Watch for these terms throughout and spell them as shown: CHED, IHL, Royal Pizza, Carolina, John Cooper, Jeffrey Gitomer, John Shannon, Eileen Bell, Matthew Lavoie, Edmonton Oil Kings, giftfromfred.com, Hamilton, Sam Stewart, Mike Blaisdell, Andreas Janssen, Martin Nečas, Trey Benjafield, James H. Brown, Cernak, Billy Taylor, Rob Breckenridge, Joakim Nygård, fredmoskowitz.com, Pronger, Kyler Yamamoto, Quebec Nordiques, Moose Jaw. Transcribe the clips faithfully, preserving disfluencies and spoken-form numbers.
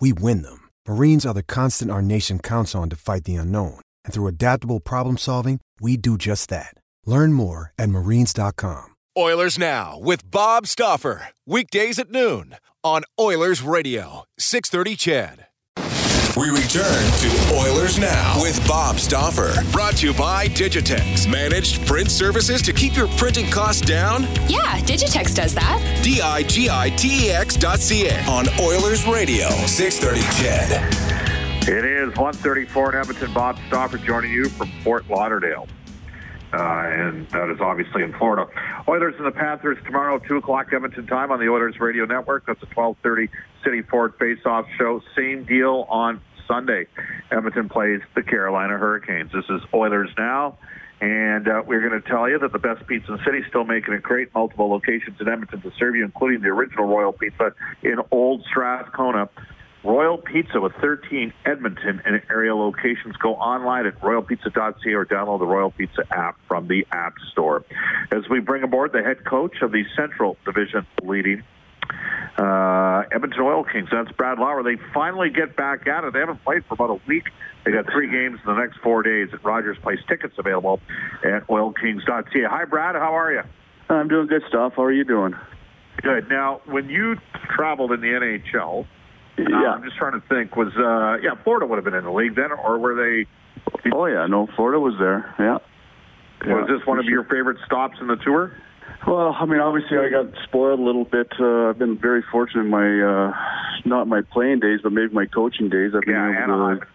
we win them. Marines are the constant our nation counts on to fight the unknown. And through adaptable problem solving, we do just that. Learn more at Marines dot com. Oilers Now with Bob Stauffer. Weekdays at noon on Oilers Radio, six thirty C H E D. We return to Oilers Now with Bob Stauffer. Brought to you by Digitex. Managed print services to keep your printing costs down? Yeah, Digitex does that. D I G I T E X dot C A on Oilers Radio, six thirty C H E D. It is one thirty-four in Edmonton. Bob Stauffer joining you from Fort Lauderdale. Uh, and that is obviously in Florida. Oilers and the Panthers tomorrow, two o'clock Edmonton time on the Oilers Radio Network. That's a twelve thirty City Ford face-off show. Same deal on Sunday. Edmonton plays the Carolina Hurricanes. This is Oilers Now, and uh, we're going to tell you that the best pizza in the city is still making it great. Multiple locations in Edmonton to serve you, including the original Royal Pizza in Old Strathcona. Royal Pizza with thirteen Edmonton and area locations. Go online at royal pizza dot c a or download the Royal Pizza app from the App Store. As we bring aboard the head coach of the Central Division leading uh, Edmonton Oil Kings, that's Brad Lauer. They finally get back at it. They haven't played for about a week. They got three games in the next four days at Rogers Place. Tickets available at oil kings dot c a. Hi, Brad. How are you? I'm doing good, stuff. How are you doing? Good. Now, when you traveled in the N H L, Yeah, uh, I'm just trying to think. Was uh, yeah, Florida would have been in the league then, or were they? Oh yeah, no, Florida was there. Yeah. yeah was this one of sure. your favorite stops in the tour? Well, I mean, obviously, I got spoiled a little bit. Uh, I've been very fortunate in my uh, not my playing days, but maybe my coaching days. I've been yeah, able to.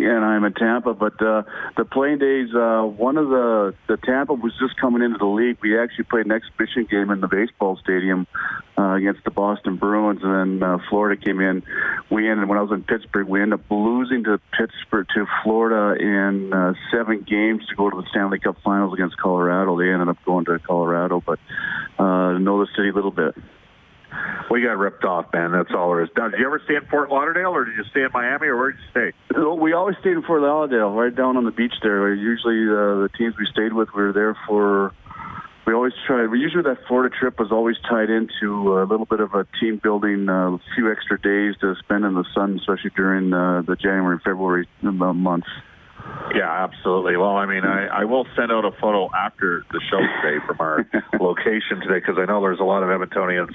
And I'm in Tampa, but uh, the playing days, uh, one of the, the Tampa was just coming into the league. We actually played an exhibition game in the baseball stadium uh, against the Boston Bruins, and then uh, Florida came in. We ended, when I was in Pittsburgh, we ended up losing to Pittsburgh, to Florida in uh, seven games to go to the Stanley Cup Finals against Colorado. They ended up going to Colorado, but uh, know the city a little bit. We got ripped off, man. That's all there is. Now, did you ever stay in Fort Lauderdale, or did you stay in Miami, or where did you stay? We always stayed in Fort Lauderdale, right down on the beach there. Usually uh, the teams we stayed with, we were there for – we always tried – usually that Florida trip was always tied into a little bit of a team building, uh, a few extra days to spend in the sun, especially during uh, the January and February months. Yeah, absolutely. Well, I mean, I, I will send out a photo after the show today from our location today, because I know there's a lot of Edmontonians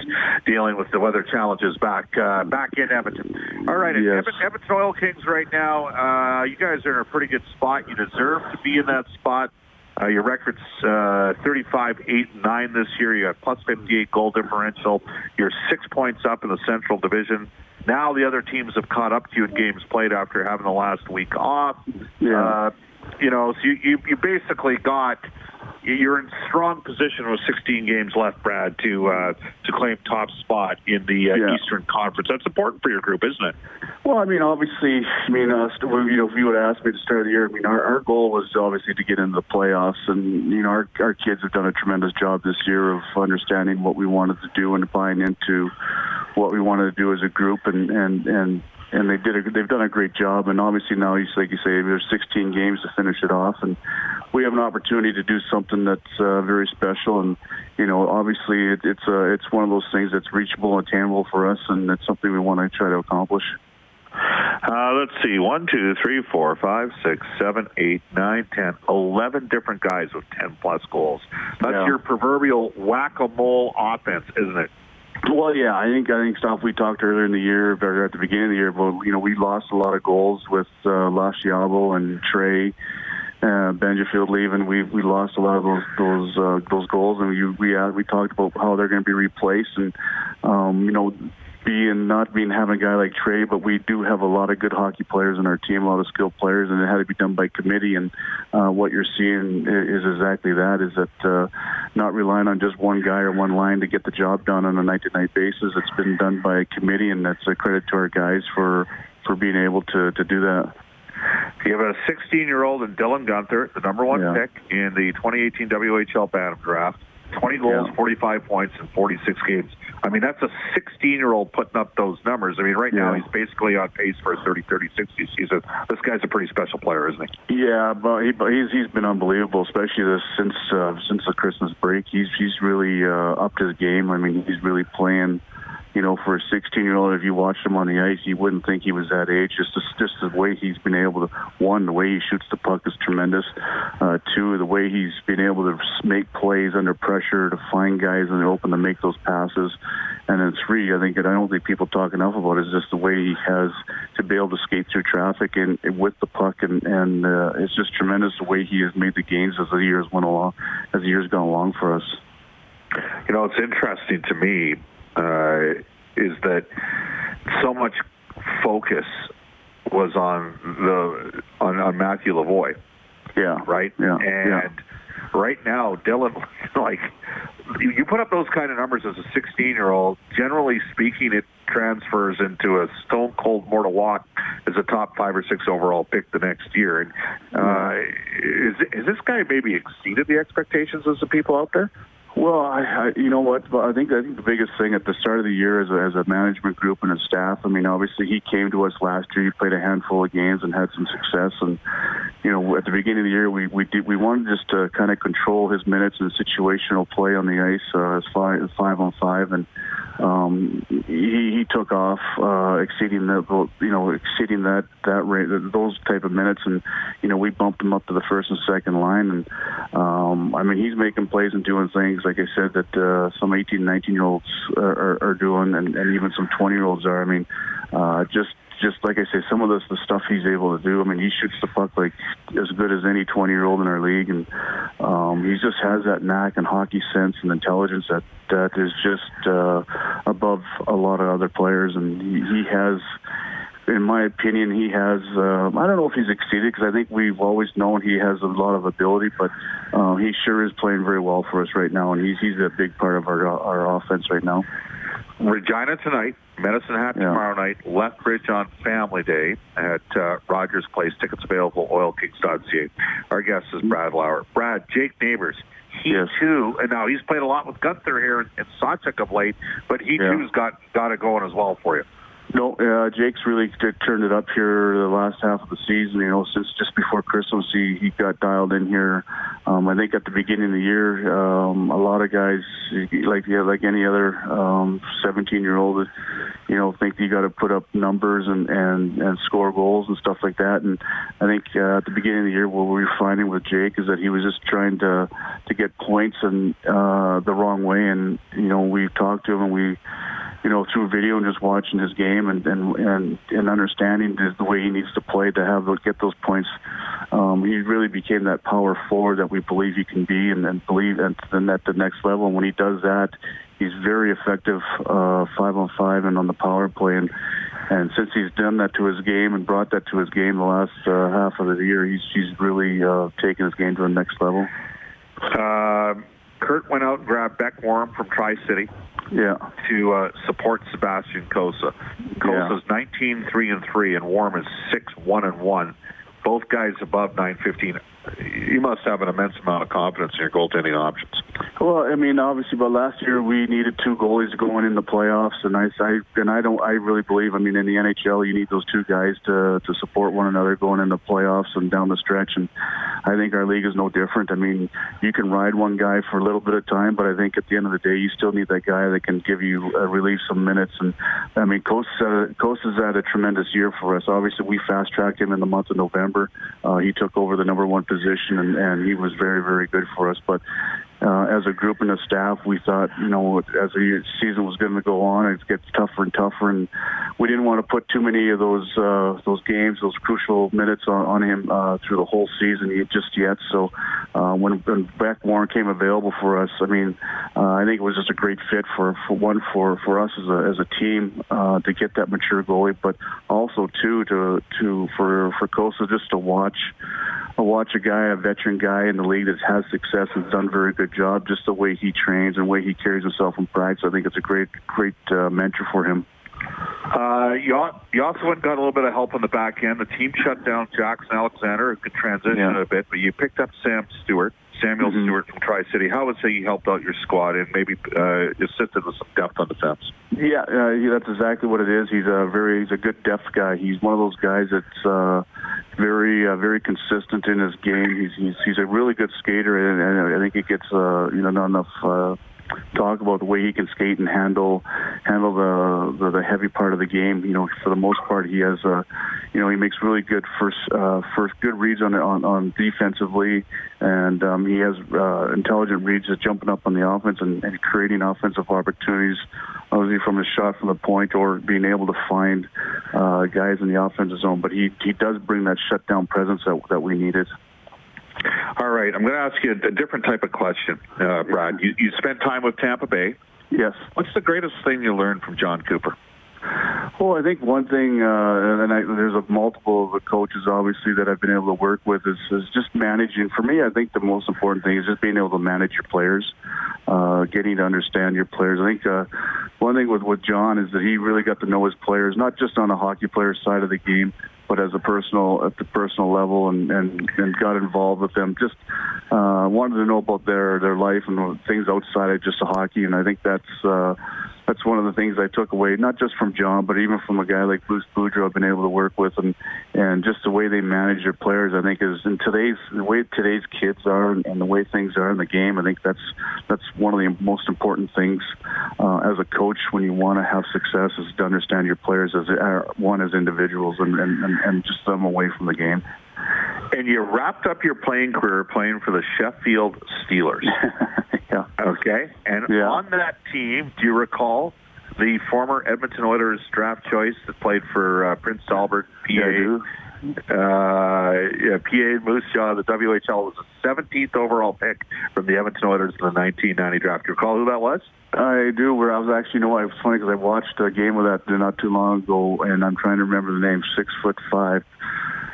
dealing with the weather challenges back uh, back in Edmonton. All right, yes. Edmonton, Edmonton Oil Kings right now, uh, you guys are in a pretty good spot. You deserve to be in that spot. Uh, your record's uh, thirty-five eight nine this year. You got plus fifty-eight goal differential. You're six points up in the Central Division. Now the other teams have caught up to you in games played after having the last week off. Yeah. Uh, you know, so you, you, you basically got, you're in strong position with sixteen games left, Brad, to uh, to claim top spot in the uh, yeah. Eastern Conference. That's important for your group, isn't it? Well, I mean, obviously, I mean, uh, you know, if you would have asked me to start the year, I mean, our, our goal was obviously to get into the playoffs, and you know, our our kids have done a tremendous job this year of understanding what we wanted to do and buying into what we wanted to do as a group, and and and, and they did. A, they've done a great job, and obviously now, like you say, there's sixteen games to finish it off, and we have an opportunity to do something that's uh, very special. And you know, obviously, it, it's uh, it's one of those things that's reachable and attainable for us, and it's something we want to try to accomplish. Uh, let's see, one, two, three, four, five, six, seven, eight, nine, ten, eleven different guys with ten plus goals. That's yeah. your proverbial whack-a-mole offense, isn't it? Well, yeah, I think I think stuff we talked earlier in the year, better at the beginning of the year, but you know, we lost a lot of goals with uh, Lasciabo and Trey, uh, Benjafield leaving. We we lost a lot of those those uh, those goals, and we we uh, we talked about how they're going to be replaced, and um, you know. being not being having a guy like Trey, but we do have a lot of good hockey players on our team, a lot of skilled players, and it had to be done by committee. And uh, what you're seeing is exactly that: is that uh, not relying on just one guy or one line to get the job done on a night-to-night basis. It's been done by a committee, and that's a credit to our guys for for being able to to do that. You have a sixteen-year-old in Dylan Guenther, the number one yeah. pick in the twenty eighteen W H L Bantam Draft. twenty goals, yeah. forty-five points, in forty-six games. I mean, that's a sixteen-year-old putting up those numbers. I mean, right yeah. now he's basically on pace for a thirty thirty sixty season. This guy's a pretty special player, isn't he? Yeah, but he, he's he's been unbelievable, especially this, since uh, since the Christmas break. He's he's really uh, upped his game. I mean, he's really playing. You know, for a sixteen-year-old, if you watched him on the ice, you wouldn't think he was that age. Just, just the way he's been able to, one, the way he shoots the puck is tremendous. Uh, two, the way he's been able to make plays under pressure, to find guys in the open to make those passes. And then three, I think, and I don't think people talk enough about it, is just the way he has to be able to skate through traffic and, and with the puck. And, and uh, it's just tremendous the way he has made the gains as the years went along, as the years gone along for us. You know, it's interesting to me. Uh, is that so much focus was on the on, on Matthew Lavoie. Yeah. Right? Yeah. And yeah. right now, Dylan, like, you put up those kind of numbers as a sixteen-year-old, generally speaking, it transfers into a stone-cold mortal walk as a top five or six overall pick the next year. And uh, is, is this guy maybe exceeded the expectations of some people out there? Well, I, I, you know what? I think I think the biggest thing at the start of the year as a, as a management group and a staff, I mean, obviously he came to us last year. He played a handful of games and had some success. And, you know, at the beginning of the year, we we, did, we wanted just to kind of control his minutes and situational play on the ice, uh, five, five on five. And um, he, he took off, uh, exceeding that, you know, exceeding that, that rate, those type of minutes. And, you know, we bumped him up to the first and second line. And, um, I mean, he's making plays and doing things. Like I said, that uh, some eighteen, nineteen-year-olds are, are, are doing, and, and even some twenty-year-olds are. I mean, uh, just just like I say, some of this, the stuff he's able to do. I mean, he shoots the puck like as good as any twenty-year-old in our league, and um, he just has that knack and hockey sense and intelligence that that is just uh, above a lot of other players, and he, he has. In my opinion, he has, uh, I don't know if he's exceeded because I think we've always known he has a lot of ability, but uh, he sure is playing very well for us right now, and he's, he's a big part of our our offense right now. Regina tonight, Medicine Hat tomorrow yeah. night, Lethbridge on Family Day at uh, Rogers Place. Tickets available, oil kings dot c a. Our guest is Brad Lauer. Brad, Jake Neighbors. He, yes. too, and now he's played a lot with Guenther here and Satchik of late, but he, yeah. too, has got, got it going as well for you. No, uh, Jake's really turned it up here the last half of the season. You know, since just before Christmas, he, he got dialed in here. Um, I think at the beginning of the year, um, a lot of guys, like yeah, like any other um, seventeen-year-old, you know, think you got to put up numbers and, and, and score goals and stuff like that. And I think uh, at the beginning of the year, what we were finding with Jake is that he was just trying to to get points and uh, the wrong way. And you know, we talked to him and we. You know, through video and just watching his game and and and, and understanding the way he needs to play to have get those points, um, he really became that power forward that we believe he can be, and then believe and then at the next level. And when he does that, he's very effective uh, five on five and on the power play. And and since he's done that to his game and brought that to his game the last uh, half of the year, he's he's really uh, taken his game to the next level. Uh, Kurt went out and grabbed Beck Warham from Tri-City. Yeah, to uh, support Sebastian Cossa. Cossa's yeah. nineteen three and three, and Warham is six one and one. Both guys above nine fifteen. You must have an immense amount of confidence in your goaltending options. Well, I mean, obviously, but last year we needed two goalies going in the playoffs, and I, I and I don't, I really believe. I mean, in the N H L, you need those two guys to to support one another going into playoffs and down the stretch. And I think our league is no different. I mean, you can ride one guy for a little bit of time, but I think at the end of the day, you still need that guy that can give you uh, relief some minutes. And I mean, Coast uh, Coast has had a tremendous year for us. Obviously, we fast tracked him in the month of November. Uh, he took over the number one position, and, and he was very, very good for us. But uh, as a group and a staff, we thought, you know, as the season was going to go on, it gets tougher and tougher, and we didn't want to put too many of those uh, those games, those crucial minutes on, on him uh, through the whole season just yet. So uh, when, when Beck Warham came available for us, I mean, uh, I think it was just a great fit for, for one for, for us as a as a team uh, to get that mature goalie, but also too to to for for Cossa just to watch. watch a guy, a veteran guy in the league that has success and has done a very good job, just the way he trains and the way he carries himself in practice. So I think it's a great, great uh, mentor for him. Uh, Yoswin got a little bit of help on the back end. The team shut down Jackson Alexander, who could transition yeah. a bit, but you picked up Sam Stewart, Samuel mm-hmm. Stewart from Tri-City. How would say he helped out your squad and maybe uh, assisted with some depth on the defense? Yeah, uh, yeah, that's exactly what it is. He's a very, he's a good depth guy. He's one of those guys that's uh, very, uh, very consistent in his game. He's, he's, he's a really good skater, and, and I think it gets, uh, you know, not enough. Uh, talk about the way he can skate and handle handle the, the the heavy part of the game. You know, for the most part, he has a, you know, he makes really good first uh, first good reads on on, on defensively, and um, he has uh, intelligent reads that jumping up on the offense and, and creating offensive opportunities, obviously from his shot from the point or being able to find uh, guys in the offensive zone. But he he does bring that shutdown presence that that we needed. All right, I'm going to ask you a different type of question, uh, Brad. You, you spent time with Tampa Bay. Yes. What's the greatest thing you learned from John Cooper? Well, I think one thing, uh, and I, there's a multiple of the coaches, obviously, that I've been able to work with is, is just managing. For me, I think the most important thing is just being able to manage your players, uh, getting to understand your players. I think uh, one thing with, with John is that he really got to know his players, not just on the hockey player side of the game, but as a personal, at the personal level, and, and, and got involved with them. Just uh, wanted to know about their, their life and things outside of just the hockey, and I think that's uh, that's one of the things I took away, not just from John, but even from a guy like Bruce Boudreau I've been able to work with, and, and just the way they manage their players, I think, is in today's the way today's kids are and, and the way things are in the game. I think that's that's one of the most important things uh, as a coach when you want to have success is to understand your players as uh, one as individuals and, and, and and just them away from the game. And you wrapped up your playing career playing for the Sheffield Steelers. Yeah. Okay. And yeah. on that team, do you recall the former Edmonton Oilers draft choice that played for uh, Prince Albert, P A, yeah, uh, yeah, P A Moose Jaw, the W H L was the seventeenth overall pick from the Edmonton Oilers in the nineteen ninety draft. Do you recall who that was? I do. Where I was actually, you know, it was funny because I watched a game of that not too long ago, and I'm trying to remember the name. Six foot five.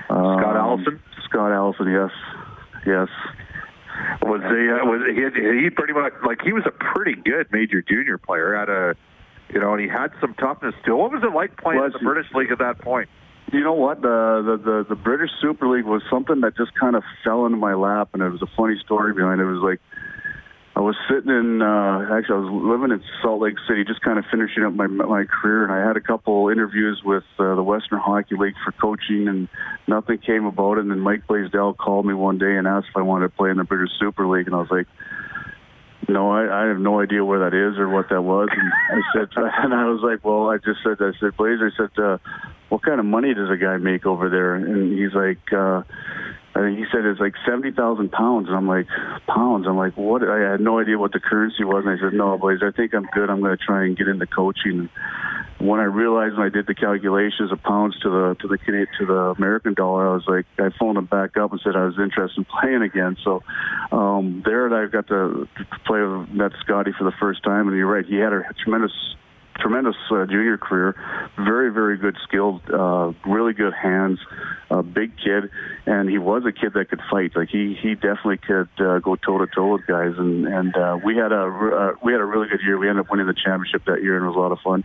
Scott um, Allison. Scott Allison. Yes. Yes. Was the uh, was he, he pretty much like he was a pretty good major junior player at a, you know, and he had some toughness too. What was it like playing in the British League at that point? You know what? The, the the the British Super League was something that just kind of fell into my lap, and it was a funny story behind it. It was like. I was sitting in, uh, actually I was living in Salt Lake City, just kind of finishing up my my career, and I had a couple interviews with uh, the Western Hockey League for coaching, and nothing came about it, and then Mike Blaisdell called me one day and asked if I wanted to play in the British Super League, and I was like, no, I, I have no idea where that is or what that was, and I said, and I was like, well, I just said, I said, Blazer, I said, uh, what kind of money does a guy make over there? And he's like, uh, I mean, he said it's like seventy thousand pounds. And I'm like, pounds? I'm like, what? I had no idea what the currency was. And I said, no, boys, I think I'm good. I'm going to try and get into coaching. When I realized when I did the calculations of pounds to the to the to the American dollar, I was like, I phoned him back up and said I was interested in playing again. So um, there I got to play with that Scotty for the first time. And you're right, he had a tremendous... Tremendous uh, junior career, very, very good skilled, uh, really good hands, uh, big kid, and he was a kid that could fight. Like he, he definitely could uh, go toe to toe with guys, and and uh, we had a uh, we had a really good year. We ended up winning the championship that year, and it was a lot of fun.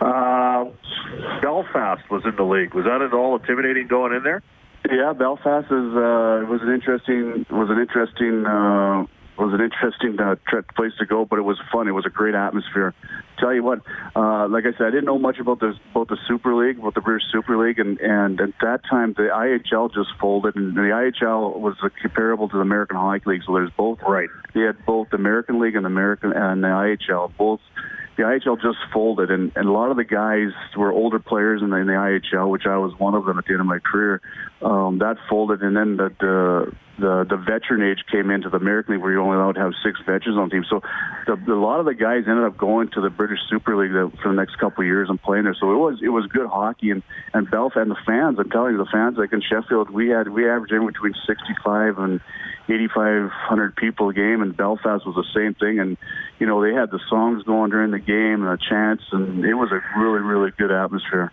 Uh, Belfast was in the league. Was that at all intimidating going in there? Yeah, Belfast is uh, was an interesting was an interesting. Uh, It was an interesting uh, place to go, but it was fun. It was a great atmosphere. Tell you what, uh, like I said, I didn't know much about the about the Super League, about the British Super League, and, and at that time the I H L just folded, and the I H L was comparable to the American Hockey League. So there's both. Right. They had both the American League and the American and the I H L. Both. The I H L just folded, and, and a lot of the guys were older players in the, in the I H L, which I was one of them at the end of my career. Um, that folded, and then the, the the the veteran age came into the American League, where you're only allowed to have six veterans on the team. So the, the, a lot of the guys ended up going to the British Super League for the next couple of years and playing there. So it was it was good hockey, and and Belfast and the fans. I'm telling you, the fans, like in Sheffield, we had we averaged in between sixty-five and eighty-five hundred people a game, and Belfast was the same thing. And you know, they had the songs going during the game and the chants, and it was a really really good atmosphere.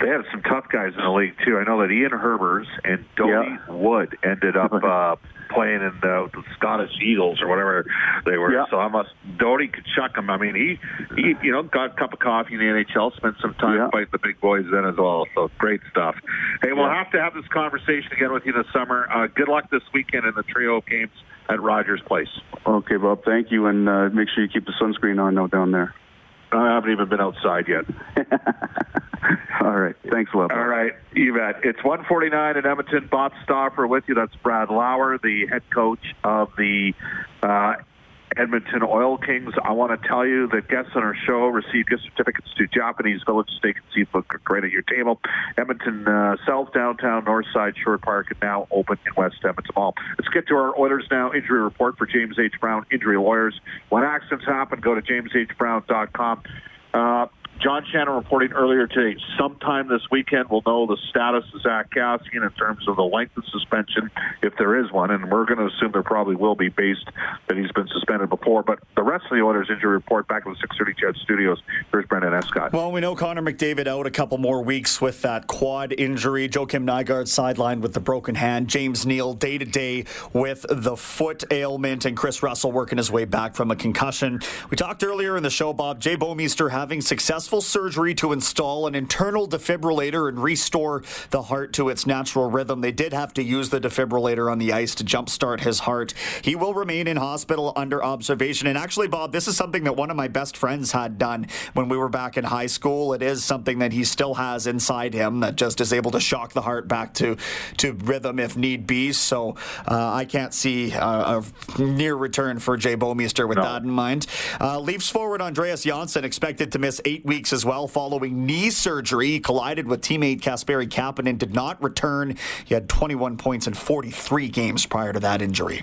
They had some tough guys in the league, too. I know that Ian Herbers and Donny yeah. Wood ended up uh, playing in the, the Scottish Eagles or whatever they were. Yeah. So I must, Donny could chuck him. I mean, he, he, you know, got a cup of coffee in the N H L, spent some time yeah. fighting the big boys then as well. So great stuff. Hey, we'll yeah. have to have this conversation again with you this summer. Uh, good luck this weekend in the trio of games at Rogers Place. Okay, Bob, thank you. And uh, make sure you keep the sunscreen on out down there. I haven't even been outside yet. All right. Thanks, Bob. All right, you bet. It's one forty-nine in Edmonton. Bob Stauffer with you. That's Brad Lauer, the head coach of the uh, Edmonton Oil Kings. I want to tell you that guests on our show receive gift certificates to Japanese Village Steak and Seafood right at your table. Edmonton uh, South, Downtown, Northside, Shore Park, and now open in West Edmonton Mall. Let's get to our Oilers Now injury report for James H. Brown Injury Lawyers. When accidents happen, go to james h brown dot com. Uh, John Shannon reporting earlier today, sometime this weekend we'll know the status of Zach Kassian in terms of the length of suspension, if there is one, and we're going to assume there probably will be based that he's been suspended before. But the rest of the Oilers injury report back in the six thirty C H E D studios. Here's Brendan Escott. Well, we know Connor McDavid out a couple more weeks with that quad injury. Joakim Nygård sidelined with the broken hand. James Neal day-to-day with the foot ailment, and Chris Russell working his way back from a concussion. We talked earlier in the show, Bob, Jay Bouwmeester having success surgery to install an internal defibrillator and restore the heart to its natural rhythm. They did have to use the defibrillator on the ice to jumpstart his heart. He will remain in hospital under observation. And actually, Bob, this is something that one of my best friends had done when we were back in high school. It is something that he still has inside him that just is able to shock the heart back to, to rhythm if need be. So uh, I can't see uh, a near return for Jay Bouwmeester with no. that in mind. Uh, Leafs forward Andreas Janssen expected to miss eight weeks weeks as well following knee surgery. He collided with teammate Kasperi Kapanen, did not return. He had twenty-one points in forty-three games prior to that injury.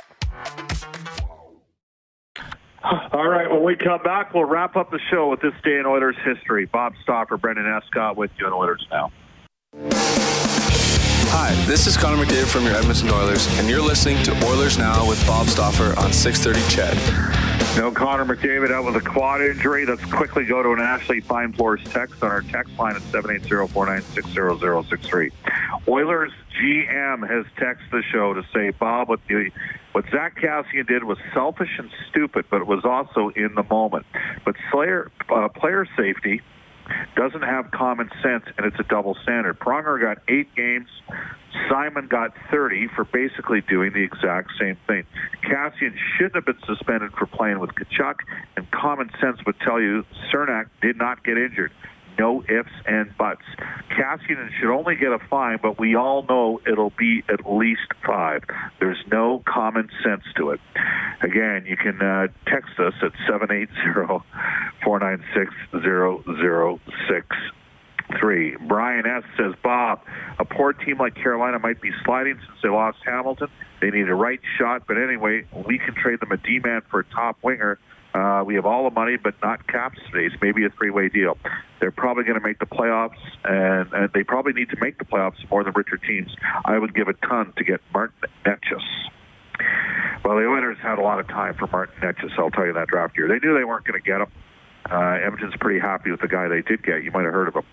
All right, when we come back, we'll wrap up the show with this day in Oilers history. Bob Stauffer, Brendan Escott with you on Oilers Now. Hi, this is Connor McDavid from your Edmonton Oilers, and you're listening to Oilers Now with Bob Stauffer on six thirty C H E D. No, Connor McDavid out with a quad injury. Let's quickly go to an Ashley Fine Floors text on our text line at seven eight zero, four nine six, zero zero six three. Oilers G M has texted the show to say, Bob, what the... What Zach Kassian did was selfish and stupid, but it was also in the moment. But Slayer, uh, player safety doesn't have common sense, and it's a double standard. Pronger got eight games. Simon got thirty for basically doing the exact same thing. Kassian shouldn't have been suspended for playing with Kachuk, and common sense would tell you Cernak did not get injured. No ifs and buts. Kassian should only get a fine, but we all know it'll be at least five. There's no common sense to it. Again, you can uh, text us at seven eight zero, four nine six, zero zero six three. Brian S. says, Bob, a poor team like Carolina might be sliding since they lost Hamilton. They need a right shot, but anyway, we can trade them a D-man for a top winger. Uh, we have all the money, but not cap space. Maybe a three-way deal. They're probably going to make the playoffs, and, and they probably need to make the playoffs more than richer teams. I would give a ton to get Martin Nečas. Well, the Oilers had a lot of time for Martin Nečas, I'll tell you, that draft year. They knew they weren't going to get him. Uh, Edmonton's pretty happy with the guy they did get. You might have heard of him,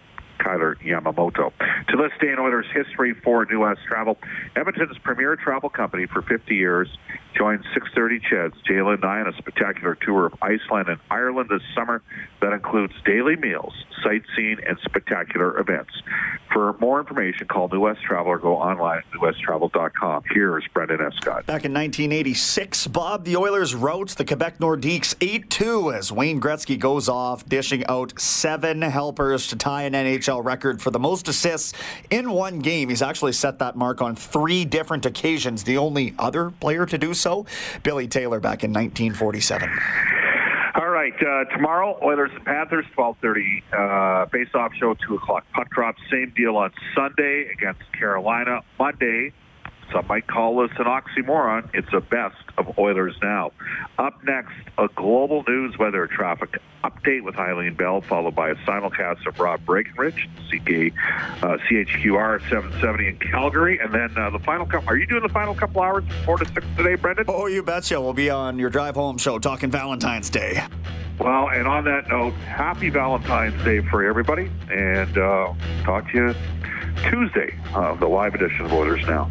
Kyler Yamamoto. To this day in Oilers history for New West Travel, Edmonton's premier travel company for fifty years, joined six thirty C H E Ds, Jalen and I, on a spectacular tour of Iceland and Ireland this summer that includes daily meals, sightseeing, and spectacular events. For more information, call New West Travel or go online at new west travel dot com. Here's Brendan Escott. Back in nineteen eighty-six, Bob, the Oilers rout the Quebec Nordiques eight two as Wayne Gretzky goes off, dishing out seven helpers to tie an N H L record for the most assists in one game. He's actually set that mark on three different occasions, the only other player to do so. Billy Taylor back in nineteen forty-seven. All right, uh, tomorrow, Oilers and Panthers, twelve thirty, uh, face-off show, two o'clock. Puck drop, same deal on Sunday against Carolina. Monday, some might call this an oxymoron, it's a best of Oilers Now. Up next, a global news weather traffic update with Eileen Bell, followed by a simulcast of Rob Breckenridge, C K, uh, C H Q R seven seventy in Calgary. And then uh, the final couple, are you doing the final couple hours from four to six today, Brendan? Oh, you betcha. We'll be on your drive home show talking Valentine's Day. Well, and on that note, happy Valentine's Day for everybody. And uh, talk to you Tuesday of the live edition of Oilers Now.